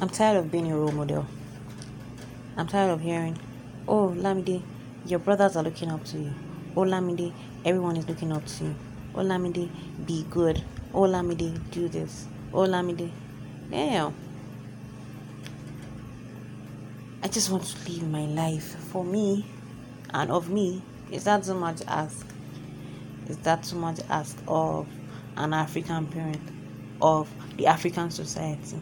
I'm tired of being your role model. I'm tired of hearing, oh, Lamide, your brothers are looking up to you. Oh, Lamide, everyone is looking up to you. Oh, Lamide, be good. Oh, Lamide, do this. Oh, Lamide. Damn. I just want to live my life for me and of me. Is that too much to ask? Is that too much to ask of an African parent, of the African society?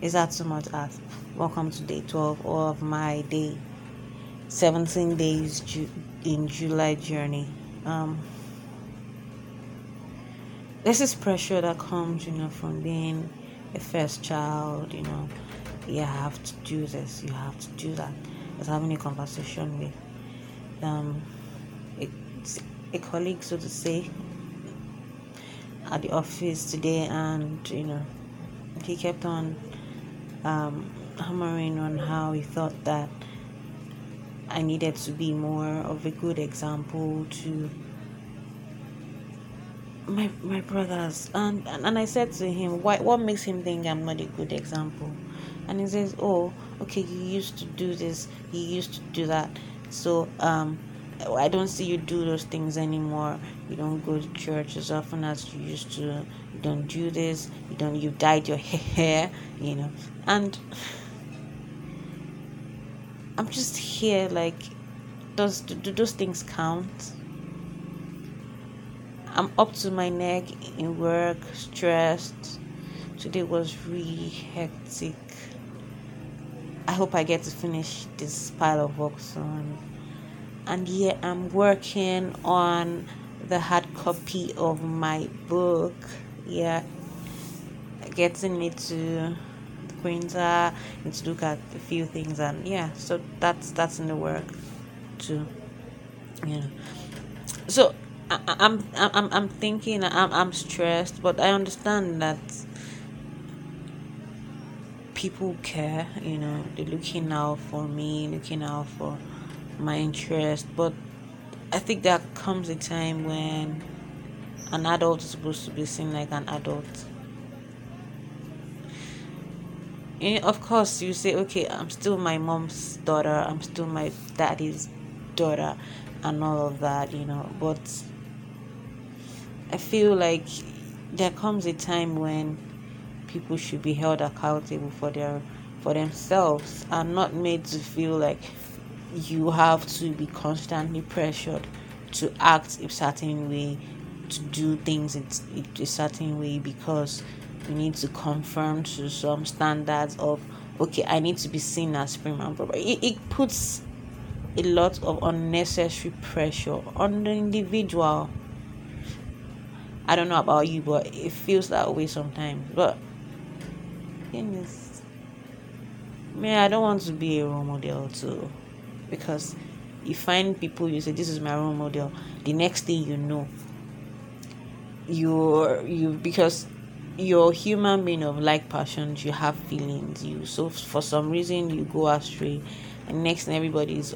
Is that too much to ask? Welcome to day 12 of my day 17 days in July journey. This is pressure that comes, from being a first child. You have to do this, you have to do that. I was having a conversation with a colleague, so to say, at the office today, and he kept on hammering on how he thought that I needed to be more of a good example to my brothers, and I said to him, what makes him think I'm not a good example? And he says, oh, okay, you used to do this, you used to do that, so I don't see you do those things anymore. You don't go to church as often as you used to. You don't do this. You dyed your hair, and I'm just here like, do those things count? I'm up to my neck in work, stressed. Today was really hectic. I hope I get to finish this pile of work soon. And yeah, I'm working on the hard copy of my book. Yeah, getting it to the printer and to look at a few things, and yeah, so that's in the work too. So. I'm thinking, I'm stressed, but I understand that people care, they're looking out for me, looking out for my interest. But I think there comes a time when an adult is supposed to be seen like an adult. And of course, you say, okay, I'm still my mom's daughter, I'm still my daddy's daughter, and all of that, but I feel like there comes a time when people should be held accountable for themselves, and not made to feel like you have to be constantly pressured to act a certain way, to do things a certain way, because you need to conform to some standards of, okay, I need to be seen as prim and proper. It puts a lot of unnecessary pressure on the individual. I don't know about you, but it feels that way sometimes. But goodness, man, I don't want to be a role model too, because you find people, you say, this is my role model. The next thing you know, because you're a human being of like passions, you have feelings. So for some reason you go astray, and next thing everybody is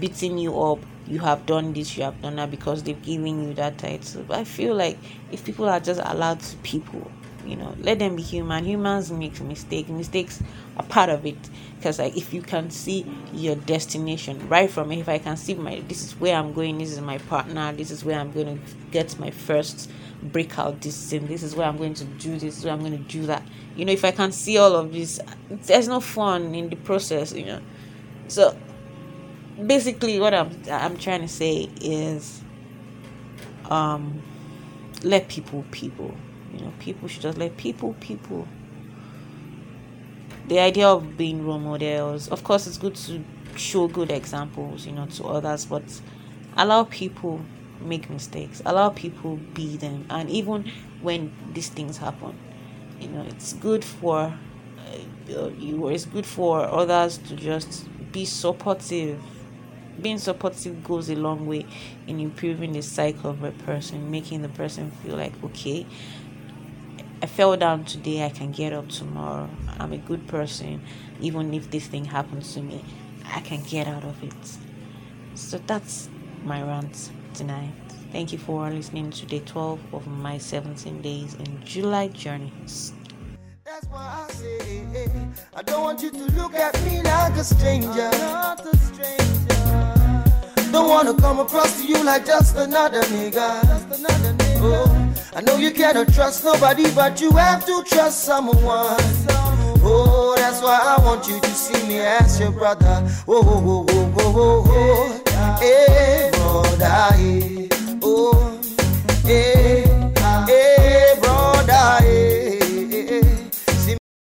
beating you up. You have done this, you have done that, because they've given you that title. But I feel like if people are just allowed to people, let them be human. Humans make mistakes. Mistakes are part of it. Because like, if you can see your destination right from it, if I can see this is where I'm going, this is my partner, this is where I'm going to get my first breakout this thing, this is where I'm going to do this, this is where I'm going to do that. If I can see all of this, there's no fun in the process. So basically, what I'm trying to say is, let people. People should just let people. The idea of being role models, of course, it's good to show good examples, to others, but allow people make mistakes, allow people be them, and even when these things happen, it's good for you. It's good for others to just be supportive. Being supportive goes a long way in improving the psyche of a person, making the person feel like, okay, I fell down today, I can get up tomorrow. I'm a good person. Even if this thing happens to me, I can get out of it. So that's my rant tonight. Thank you for listening to day 12 of my 17 days in July journey. That's why I say I don't want you to look at me like a stranger. Not a stranger. Don't wanna come across to you like just another nigga. Just another nigga. Oh, I know you cannot trust nobody, but you have to trust someone. Oh, that's why I want you to see me as your brother. Oh, oh, oh, oh, oh, oh, oh. Hey, brother.